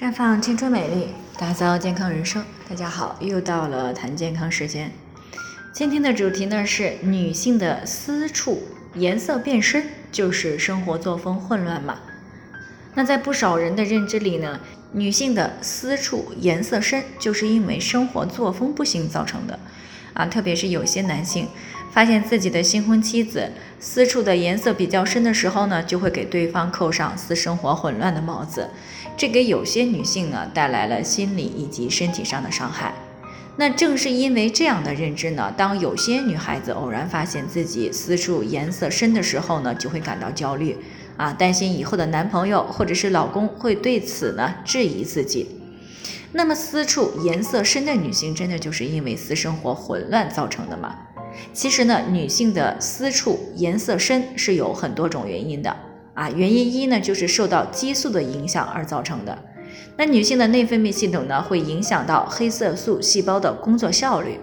绽放青春美丽，打造健康人生。大家好，又到了谈健康时间。今天的主题呢是女性的私处颜色变深，就是生活作风混乱嘛。那在不少人的认知里呢，女性的私处颜色深，就是因为生活作风不行造成的啊。特别是有些男性发现自己的新婚妻子私处的颜色比较深的时候呢，就会给对方扣上私生活混乱的帽子，这给有些女性呢带来了心理以及身体上的伤害。那正是因为这样的认知呢，当有些女孩子偶然发现自己私处颜色深的时候呢，就会感到焦虑啊，担心以后的男朋友或者是老公会对此呢质疑自己。那么私处颜色深的女性真的就是因为私生活混乱造成的吗？其实呢，女性的私处颜色深是有很多种原因的啊。原因一呢，就是受到激素的影响而造成的。那女性的内分泌系统呢，会影响到黑色素细胞的工作效率，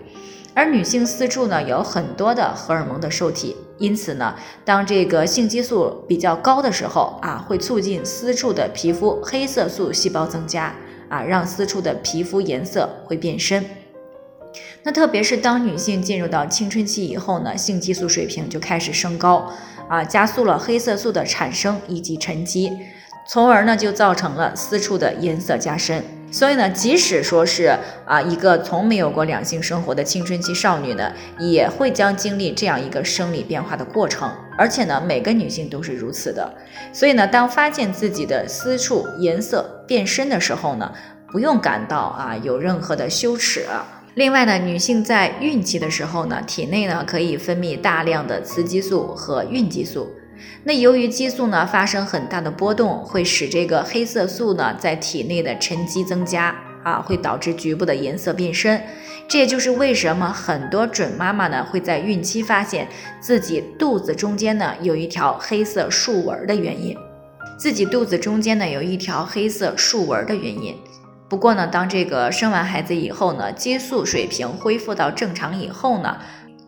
而女性私处呢有很多的荷尔蒙的受体，因此呢，当这个性激素比较高的时候啊，会促进私处的皮肤黑色素细胞增加啊，让私处的皮肤颜色会变深。那特别是当女性进入到青春期以后呢，性激素水平就开始升高啊，加速了黑色素的产生以及沉积，从而呢就造成了私处的颜色加深。所以呢，即使说是一个从没有过两性生活的青春期少女呢，也会将经历这样一个生理变化的过程，而且呢每个女性都是如此的。所以呢，当发现自己的私处颜色变深的时候呢，不用感到有任何的羞耻。另外呢，女性在孕期的时候呢，体内呢可以分泌大量的雌激素和孕激素。那由于激素呢发生很大的波动，会使这个黑色素呢在体内的沉积增加啊，会导致局部的颜色变深。这也就是为什么很多准妈妈呢会在孕期发现自己肚子中间呢有一条黑色竖纹的原因。不过呢，当这个生完孩子以后呢，激素水平恢复到正常以后呢，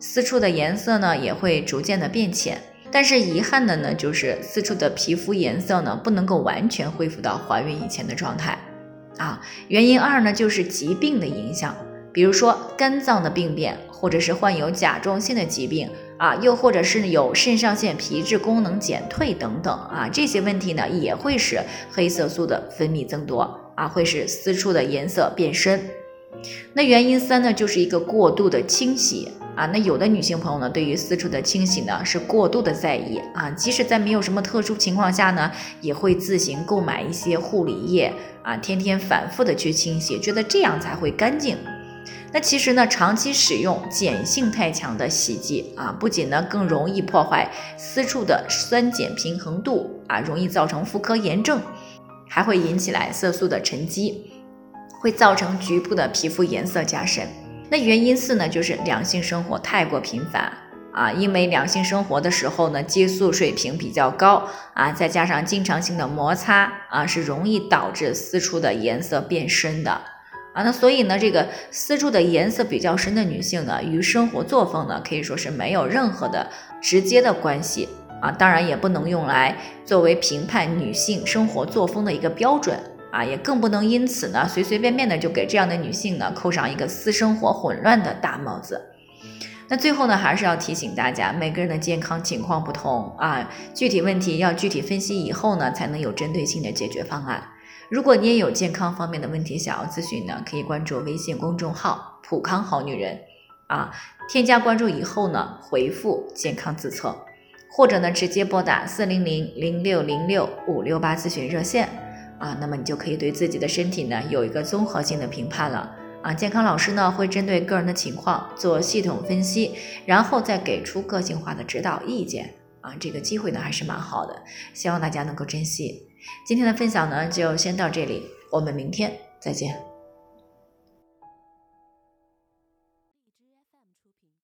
私处的颜色呢也会逐渐的变浅。但是遗憾的呢，就是私处的皮肤颜色呢不能够完全恢复到怀孕以前的状态啊。原因二呢，就是疾病的影响，比如说肝脏的病变，或者是患有甲状腺的疾病啊，又或者是有肾上腺皮质功能减退等等啊，这些问题呢也会使黑色素的分泌增多啊，会使私处的颜色变深。那原因三呢，就是一个过度的清洗啊。那有的女性朋友呢，对于私处的清洗呢是过度的在意啊，即使在没有什么特殊情况下呢，也会自行购买一些护理液啊，天天反复的去清洗，觉得这样才会干净。那其实呢，长期使用碱性太强的洗剂啊，不仅呢更容易破坏私处的酸碱平衡度啊，容易造成妇科炎症，还会引起来色素的沉积，会造成局部的皮肤颜色加深。那原因四呢，就是两性生活太过频繁啊，因为两性生活的时候呢，激素水平比较高啊，再加上经常性的摩擦啊，是容易导致私处的颜色变深的啊。那所以呢，这个私处的颜色比较深的女性呢，与生活作风呢可以说是没有任何的直接的关系啊，当然也不能用来作为评判女性生活作风的一个标准啊，也更不能因此呢随随便便的就给这样的女性呢扣上一个私生活混乱的大帽子。那最后呢，还是要提醒大家，每个人的健康情况不同啊，具体问题要具体分析以后呢，才能有针对性的解决方案。如果你也有健康方面的问题想要咨询呢，可以关注微信公众号普康好女人啊，添加关注以后呢，回复健康自测，或者呢直接拨打400-0606-568咨询热线啊，那么你就可以对自己的身体呢有一个综合性的评判了啊。健康老师呢会针对个人的情况做系统分析，然后再给出个性化的指导意见啊，这个机会呢还是蛮好的，希望大家能够珍惜。今天的分享呢就先到这里，我们明天再见。